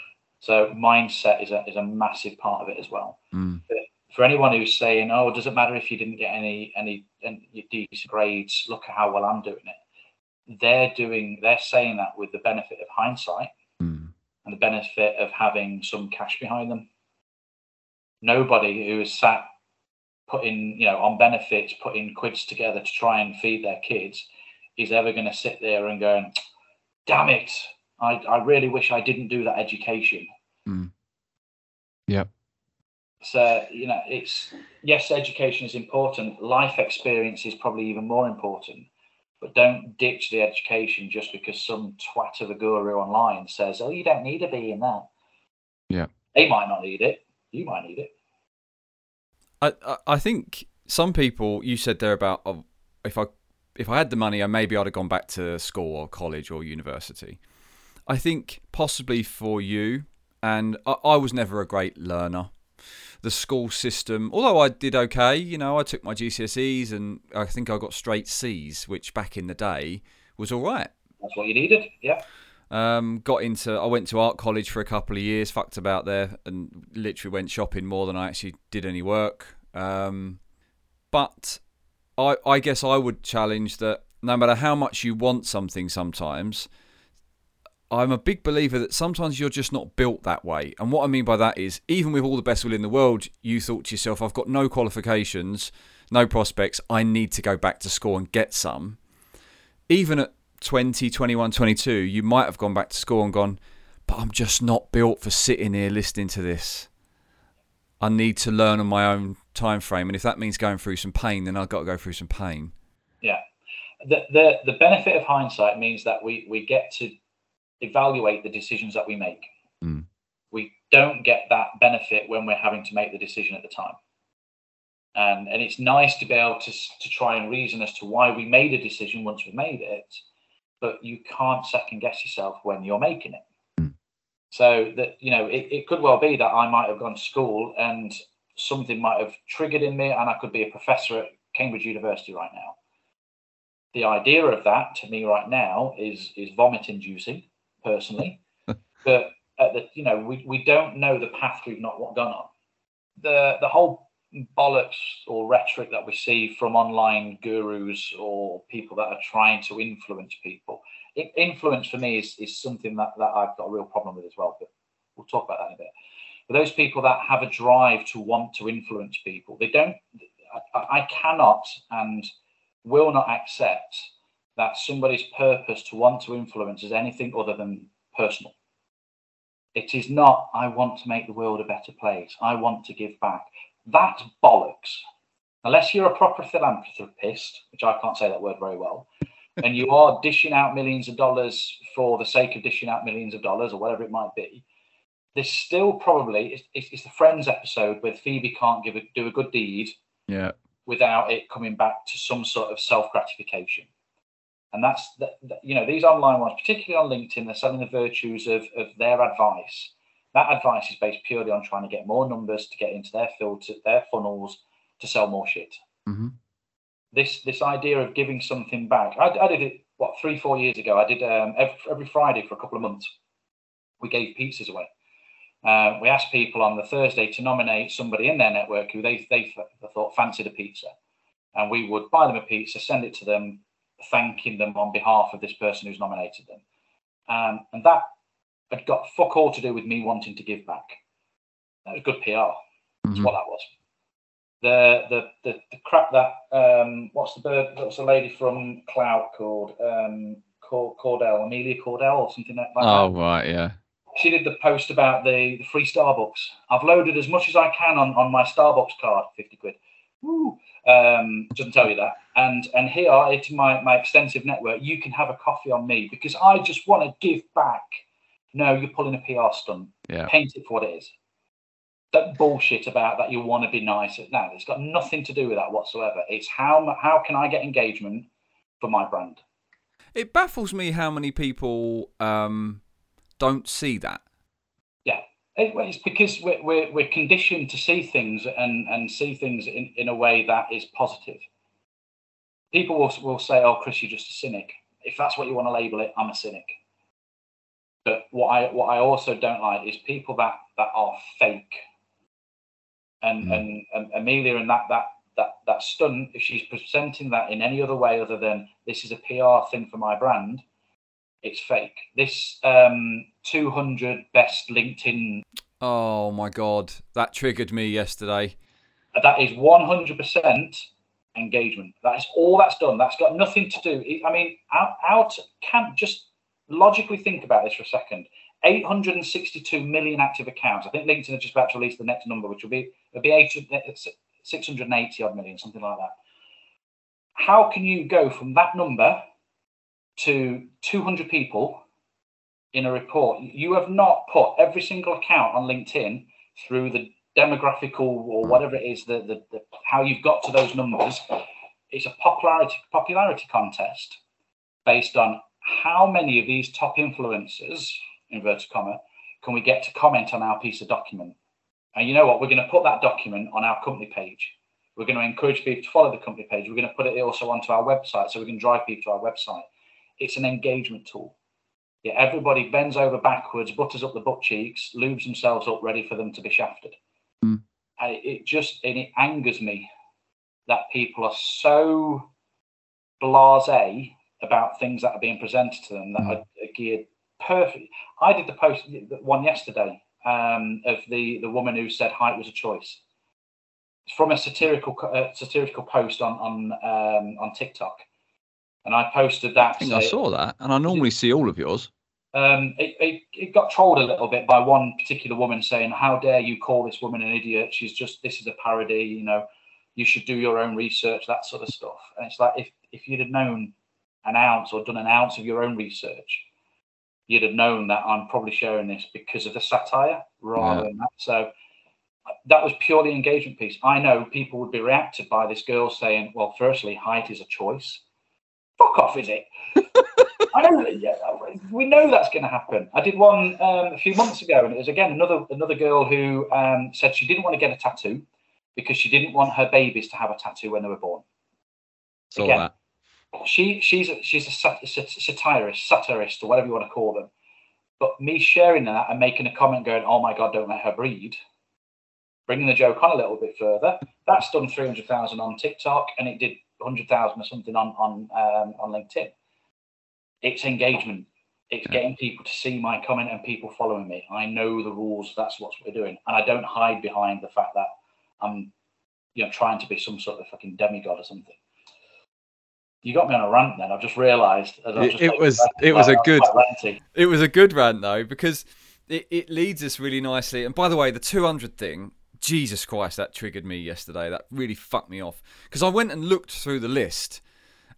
So mindset is a is a massive part of it as well. Mm. But for anyone who's saying, oh, does it matter if you didn't get any any, any decent grades, look at how well I'm doing it. They're doing they're saying that with the benefit of hindsight, mm. and the benefit of having some cash behind them. Nobody who is sat putting, you know, on benefits, putting quids together to try and feed their kids is ever going to sit there and going, damn it, I, I really wish I didn't do that education. Mm. Yep. So, you know, it's, yes, education is important. Life experience is probably even more important. But don't ditch the education just because some twat of a guru online says, oh, you don't need to be in that. Yeah. They might not need it. You might need it. I I think some people, you said there about, oh, if I if I had the money, I maybe I'd have gone back to school or college or university. I think possibly for you, and I, I was never a great learner. The school system, although I did okay, you know, I took my G C S Es and I think I got straight Cs, which back in the day was all right. That's what you needed, yeah. Um, got into. I went to art college for a couple of years, fucked about there, and literally went shopping more than I actually did any work. Um, but I, I guess I would challenge that no matter how much you want something, sometimes I'm a big believer that sometimes you're just not built that way. And what I mean by that is, even with all the best will in the world, you thought to yourself, "I've got no qualifications, no prospects. I need to go back to school and get some." Even at twenty, twenty-one, twenty-two, you might have gone back to school and gone, but I'm just not built for sitting here listening to this. I need to learn on my own time frame, and if that means going through some pain, then I've got to go through some pain. Yeah. The the, the benefit of hindsight means that we, we get to evaluate the decisions that we make. Mm. We don't get that benefit when we're having to make the decision at the time. Um, and it's nice to be able to, to try and reason as to why we made a decision once we've made it, but you can't second guess yourself when you're making it. Mm. So that, you know, it, it could well be that I might have gone to school and something might have triggered in me, and I could be a professor at Cambridge University right now. The idea of that to me right now is is vomit inducing personally, but at the, you know, we, we don't know the path we've not gone on. The the whole bollocks or rhetoric that we see from online gurus or people that are trying to influence people. It, influence for me is, is something that, that I've got a real problem with as well, but we'll talk about that in a bit. But those people that have a drive to want to influence people, they don't, I, I cannot and will not accept that somebody's purpose to want to influence is anything other than personal. It is not, I want to make the world a better place. I want to give back. That's bollocks. Unless you're a proper philanthropist, which I can't say that word very well, and you are dishing out millions of dollars for the sake of dishing out millions of dollars or whatever it might be, there's still probably, it's, it's the Friends episode where Phoebe can't give a, do a good deed yeah. without it coming back to some sort of self-gratification. And that's, the, the, you know, these online ones, particularly on LinkedIn, they're selling the virtues of, of their advice. That advice is based purely on trying to get more numbers to get into their filter, their funnels, to sell more shit. Mm-hmm. This this idea of giving something back. I, I did it, what, three, four years ago. I did um, every, every Friday for a couple of months. We gave pizzas away. Uh, we asked people on the Thursday to nominate somebody in their network who they, they thought fancied a pizza. And we would buy them a pizza, send it to them, thanking them on behalf of this person who's nominated them. Um, and that had got fuck all to do with me wanting to give back. That was good P R. That's mm-hmm. what that was. The the the, the crap that um, what's the bird? What's the lady from Clout called? Um, Cordell, Amelia Cordell, or something like that. Oh right, yeah. She did the post about the, the free Starbucks. I've loaded as much as I can on, on my Starbucks card, fifty quid. Woo! Um, doesn't tell you that. And and here, it's my my extensive network. You can have a coffee on me because I just want to give back. No, you're pulling a P R stunt. Yeah. Paint it for what it is. That bullshit about that you want to be nice. No, it's got nothing to do with that whatsoever. It's how how can I get engagement for my brand? It baffles me how many people um, don't see that. Yeah, it, it's because we're, we're we're conditioned to see things and and see things in, in a way that is positive. People will will say, "Oh, Chris, you're just a cynic." If that's what you want to label it, I'm a cynic. But what I what I also don't like is people that, that are fake. And, mm. and and Amelia and that that that that stunt, if she's presenting that in any other way other than this is a P R thing for my brand, it's fake. This um, two hundred best LinkedIn. Oh my God, that triggered me yesterday. That is one hundred percent engagement. That is all that's done. That's got nothing to do. I mean, out, out can't just. Logically think about this for a second. eight hundred sixty-two million active accounts. I think LinkedIn are just about to release the next number, which will be it'll be six hundred eighty odd million, something like that. How can you go from that number to two hundred people in a report? You have not put every single account on LinkedIn through the demographical or whatever it is, the, the, the how you've got to those numbers. It's a popularity popularity contest based on how many of these top influencers, inverted comma, can we get to comment on our piece of document? And you know what? We're going to put that document on our company page. We're going to encourage people to follow the company page. We're going to put it also onto our website so we can drive people to our website. It's an engagement tool. Yeah, everybody bends over backwards, butters up the butt cheeks, lubes themselves up, ready for them to be shafted. Mm. And it just, and it angers me that people are so blasé about things that are being presented to them that mm. are geared perfectly. I did the post one yesterday um, of the, the woman who said height was a choice. It's from a satirical uh, satirical post on on um, on TikTok, and I posted that. I think so I saw it, that, and I normally it, see all of yours. Um, it, it it got trolled a little bit by one particular woman saying, "How dare you call this woman an idiot? She's just this is a parody. You know, you should do your own research, that sort of stuff." And it's like if if you'd have known an ounce or done an ounce of your own research, you'd have known that I'm probably sharing this because of the satire rather yeah. than that. So that was purely engagement piece. I know people would be reacted by this girl saying, well, firstly, height is a choice. Fuck off, is it? I know that, yeah, we know that's going to happen. I did one um, a few months ago, and it was, again, another another girl who um, said she didn't want to get a tattoo because she didn't want her babies to have a tattoo when they were born. So again, that. She, she's a, she's a sat, sat, satirist, satirist, or whatever you want to call them. But me sharing that and making a comment going, oh, my God, don't let her breed, bringing the joke on a little bit further, that's done three hundred thousand on TikTok, and it did one hundred thousand or something on on um, on LinkedIn. It's engagement. It's yeah. getting people to see my comment and people following me. I know the rules. That's what we're doing. And I don't hide behind the fact that I'm, you know, trying to be some sort of fucking demigod or something. You got me on a rant then. I've just realised. It, it was it was a good it was a good rant though, because it, it leads us really nicely. And by the way, the two hundred thing, Jesus Christ, that triggered me yesterday. That really fucked me off, because I went and looked through the list,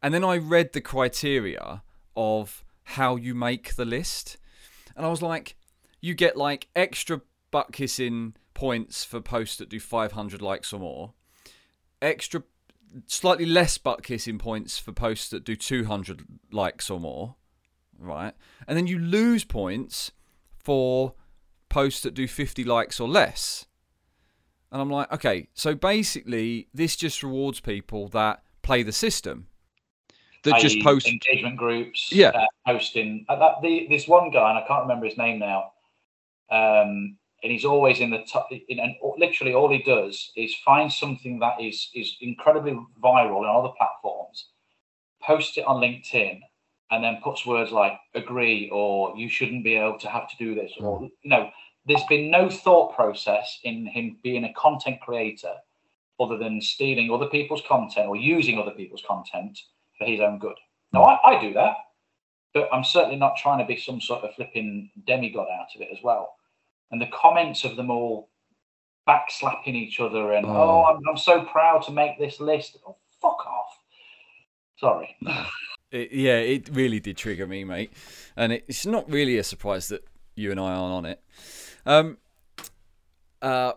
and then I read the criteria of how you make the list, and I was like, you get like extra butt kissing points for posts that do five hundred likes or more, extra slightly less butt kissing points for posts that do two hundred likes or more, right? And then you lose points for posts that do fifty likes or less. And I'm like, okay, so basically this just rewards people that play the system, that I just post engagement groups, yeah, uh, posting. Uh, that, the, this one guy, and I can't remember his name now, um, and he's always in the top. In, and literally, all he does is find something that is is incredibly viral on other platforms, post it on LinkedIn, and then puts words like "agree" or "you shouldn't be able to have to do this," or you know, there's been no thought process in him being a content creator, other than stealing other people's content or using other people's content for his own good. Now, I, I do that, but I'm certainly not trying to be some sort of flipping demigod out of it as well. And the comments of them all backslapping each other and, oh, oh I'm, I'm so proud to make this list. Oh, fuck off. Sorry. It, yeah, it really did trigger me, mate. And it, it's not really a surprise that you and I aren't on it. Um, uh,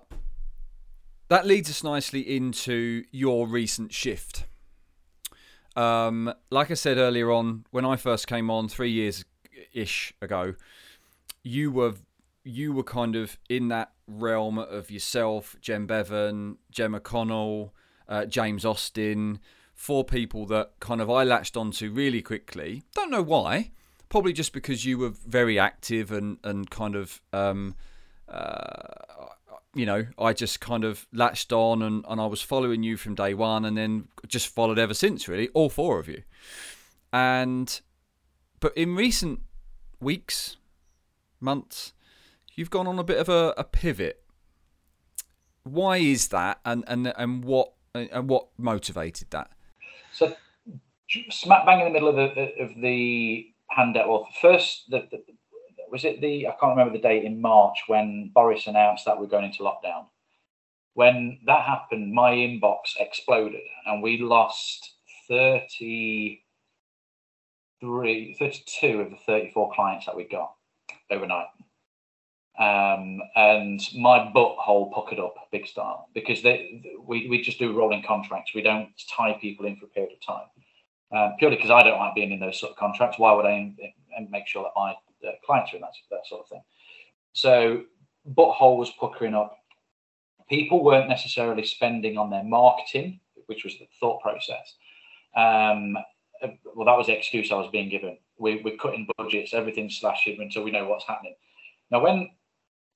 that leads us nicely into your recent shift. Um, like I said earlier on, when I first came on three years ish ago, you were you were kind of in that realm of yourself, Jen Bevan, Jem O'Connell, uh, James Austin, four people that kind of I latched onto really quickly. Don't know why, probably just because you were very active and and kind of um, uh, you know, I just kind of latched on and, and I was following you from day one and then just followed ever since, really, all four of you. And, but in recent weeks, months, you've gone on a bit of a, a pivot. Why is that? And, and, and what, and what motivated that? So smack bang in the middle of the, of the handout, well, first, the, the was it the, I can't remember the date, in March when Boris announced that we're going into lockdown. When that happened, my inbox exploded and we lost thirty-three, thirty-two of the thirty-four clients that we got overnight. Um, and my butthole puckered up big style because they, we, we just do rolling contracts. We don't tie people in for a period of time. Uh, purely because I don't like being in those sort of contracts. Why would I make sure that my Uh, clients are in that, that sort of thing? So butthole was puckering up. People weren't necessarily spending on their marketing, which was the thought process. Um, well, that was the excuse I was being given. We, we're cutting budgets, everything's slashing until we know what's happening. Now, when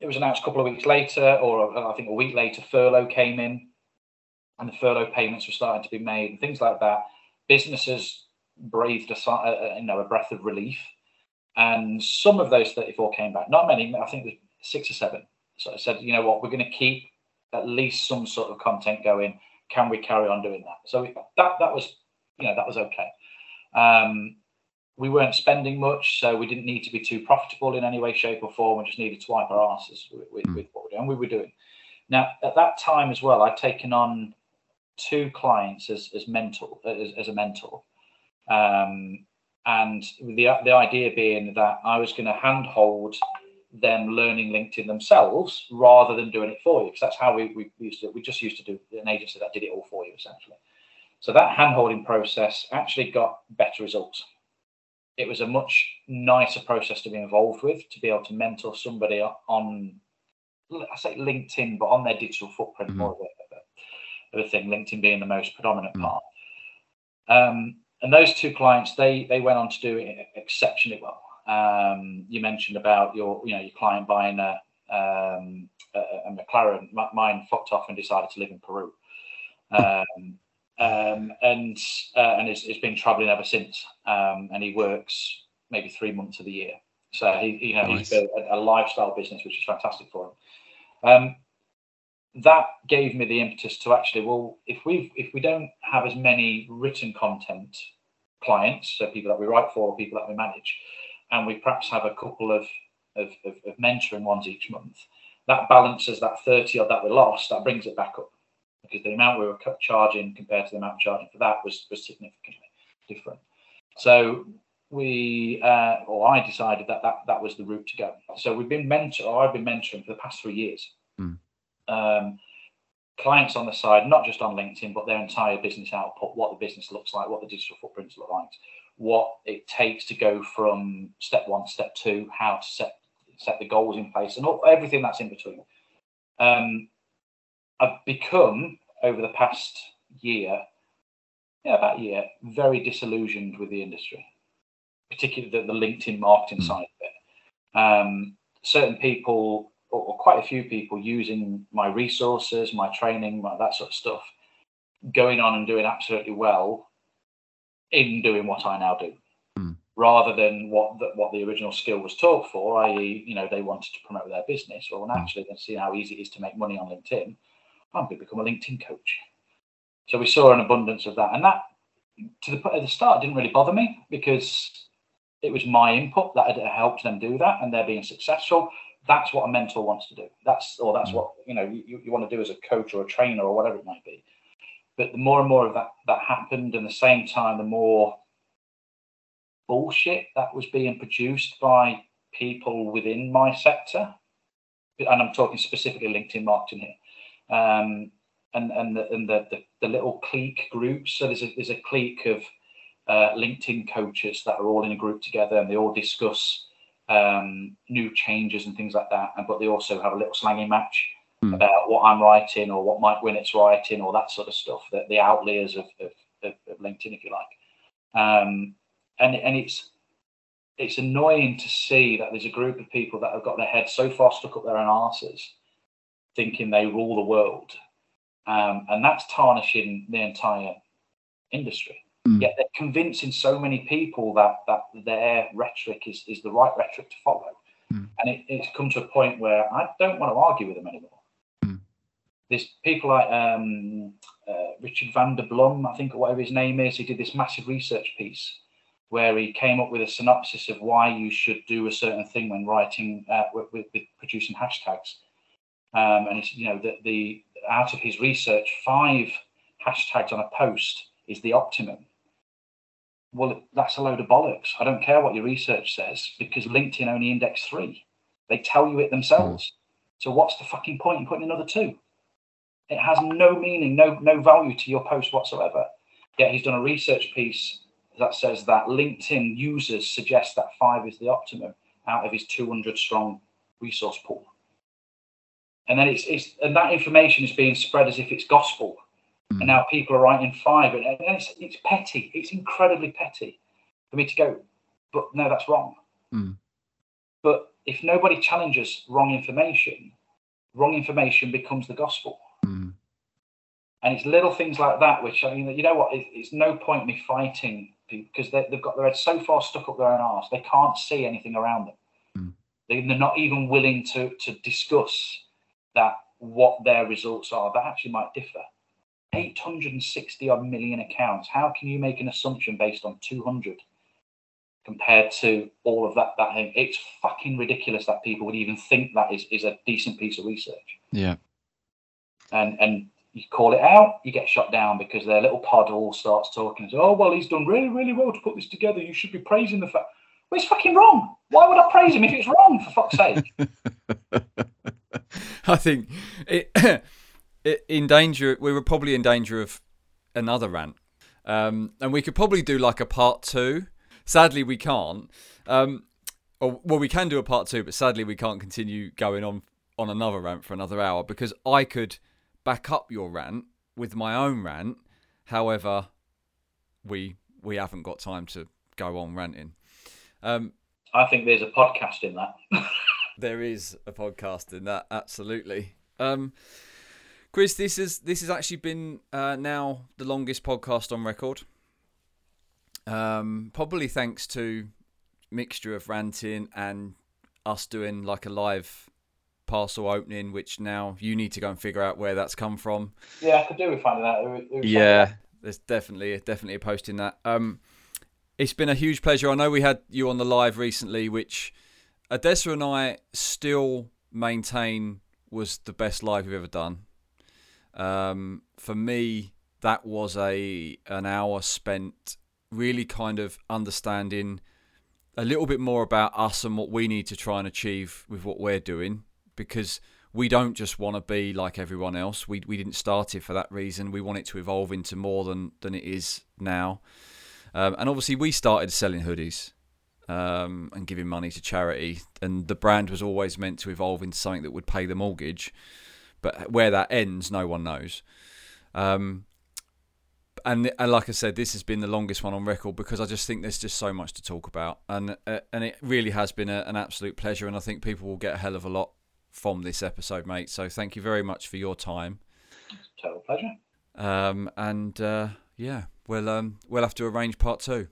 it was announced a couple of weeks later, or I think a week later, furlough came in and the furlough payments were starting to be made and things like that, businesses breathed a, a, you know, a breath of relief. And some of those thirty-four came back. Not many, I think there's six or seven. So I said, you know what, we're going to keep at least some sort of content going. Can we carry on doing that? So we, that that was, you know, that was okay. Um, we weren't spending much, so we didn't need to be too profitable in any way, shape or form. We just needed to wipe our asses with, with, with what we're doing. We were doing. Now, at that time as well, I'd taken on two clients as as mentor, as, as a mentor. Um, And the the idea being that I was going to handhold them learning LinkedIn themselves rather than doing it for you, because that's how we, we used to we just used to do an agency that did it all for you essentially. So that handholding process actually got better results. It was a much nicer process to be involved with, to be able to mentor somebody on, I say LinkedIn, but on their digital footprint, mm-hmm. more of a thing, LinkedIn being the most predominant mm-hmm. part. Um, and those two clients, they they went on to do it exceptionally well. Um, you mentioned about your, you know, your client buying a, um, a, a McLaren. Mine fucked off and decided to live in Peru, um, um, and uh, and it's, it's been travelling ever since. Um, and he works maybe three months of the year, so he, you know, nice. He's built a, a lifestyle business, which is fantastic for him. Um, that gave me the impetus to actually, well, if we if we don't have as many written content clients, so people that we write for, or people that we manage, and we perhaps have a couple of, of, of, of mentoring ones each month, that balances that thirty odd that we lost, that brings it back up, because the amount we were charging compared to the amount charging for that was, was significantly different. So we, uh, or I decided that, that that was the route to go. So we've been mentor, or I've been mentoring for the past three years. Mm. Um, clients on the side, not just on LinkedIn, but their entire business output, what the business looks like, what the digital footprints look like, what it takes to go from step one to step two, how to set set the goals in place, and all, everything that's in between. Um, I've become, over the past year, yeah, about a year, very disillusioned with the industry, particularly the, the LinkedIn marketing mm-hmm. side of it. Um, certain people, or, or quite a few people, using my resources, my training, my, that sort of stuff, going on and doing absolutely well in doing what I now do, mm. rather than what the, what the original skill was taught for, that is, you know, they wanted to promote their business. Well, naturally, then see how easy it is to make money on LinkedIn, I'm going to become a LinkedIn coach. So we saw an abundance of that, and that, to the at the start, didn't really bother me, because it was my input that had helped them do that, and they're being successful. That's what a mentor wants to do. That's or that's mm. what you know you, you want to do as a coach or a trainer or whatever it might be. But the more and more of that that happened, and at the same time, the more bullshit that was being produced by people within my sector, and I'm talking specifically LinkedIn marketing here, um, and and the, and the, the the little clique groups. So there's a there's a clique of uh, LinkedIn coaches that are all in a group together, and they all discuss um, new changes and things like that. And but they also have a little slangy match about what I'm writing or what Mike Winnett's writing or that sort of stuff, that the outliers of, of, of, of LinkedIn, if you like. Um, and and it's it's annoying to see that there's a group of people that have got their heads so far stuck up their own arses, thinking they rule the world. Um, and that's tarnishing the entire industry. Mm. Yet they're convincing so many people that that their rhetoric is, is the right rhetoric to follow. Mm. And it, it's come to a point where I don't want to argue with them anymore. There's people like um, uh, Richard van der Blum, I think, or whatever his name is. He did this massive research piece where he came up with a synopsis of why you should do a certain thing when writing, uh, with, with producing hashtags. Um, and it's, you know, that the out of his research, five hashtags on a post is the optimum. Well, that's a load of bollocks. I don't care what your research says, because LinkedIn only index three. They tell you it themselves. So what's the fucking point in putting another two? It has no meaning, no no value to your post whatsoever. Yet he's done a research piece that says that LinkedIn users suggest that five is the optimum out of his two hundred strong resource pool. And then it's it's and that information is being spread as if it's gospel. Mm. And now people are writing five, and, and it's it's petty. It's incredibly petty for me to go, but no, that's wrong. Mm. But if nobody challenges wrong information, wrong information becomes the gospel. Mm. And it's little things like that, which, I mean, you know what, it, it's no point me fighting, because they, they've got their head so far stuck up their own arse, they can't see anything around them. Mm. They, they're not even willing to, to discuss that what their results are. That actually might differ. eight hundred sixty odd million accounts. How can you make an assumption based on two hundred compared to all of that? that thing? It's fucking ridiculous that people would even think that is, is a decent piece of research. Yeah. And and you call it out, you get shot down, because their little pod all starts talking and say, oh, well, he's done really, really well to put this together. You should be praising the fact. Well, it's fucking wrong. Why would I praise him if it's wrong, for fuck's sake? I think it, it, in danger. We were probably in danger of another rant. Um, and we could probably do like a part two. Sadly, we can't. Um, or, well, we can do a part two, but sadly, we can't continue going on on another rant for another hour, because I could back up your rant with my own rant. However, we we haven't got time to go on ranting. Um, I think there's a podcast in that. There is a podcast in that, absolutely. Um, Chris, this is this has actually been uh, now the longest podcast on record. Um, probably thanks to mixture of ranting and us doing like a live parcel opening, which now you need to go and figure out where that's come from. Yeah, I could do with finding out. Who, who yeah, that. There's definitely definitely a post in that. Um, it's been a huge pleasure. I know we had you on the live recently, which Odessa and I still maintain was the best live we've ever done. Um, for me, that was a an hour spent really kind of understanding a little bit more about us and what we need to try and achieve with what we're doing, because we don't just want to be like everyone else. We we didn't start it for that reason. We want it to evolve into more than, than it is now. Um, and obviously we started selling hoodies um, and giving money to charity, and the brand was always meant to evolve into something that would pay the mortgage. But where that ends, no one knows. Um, and, and like I said, this has been the longest one on record because I just think there's just so much to talk about. And uh, and it really has been a, an absolute pleasure. And I think people will get a hell of a lot from this episode, mate. So thank you very much for your time. Total pleasure. Um, and uh, yeah, we'll, um, we'll have to arrange part two.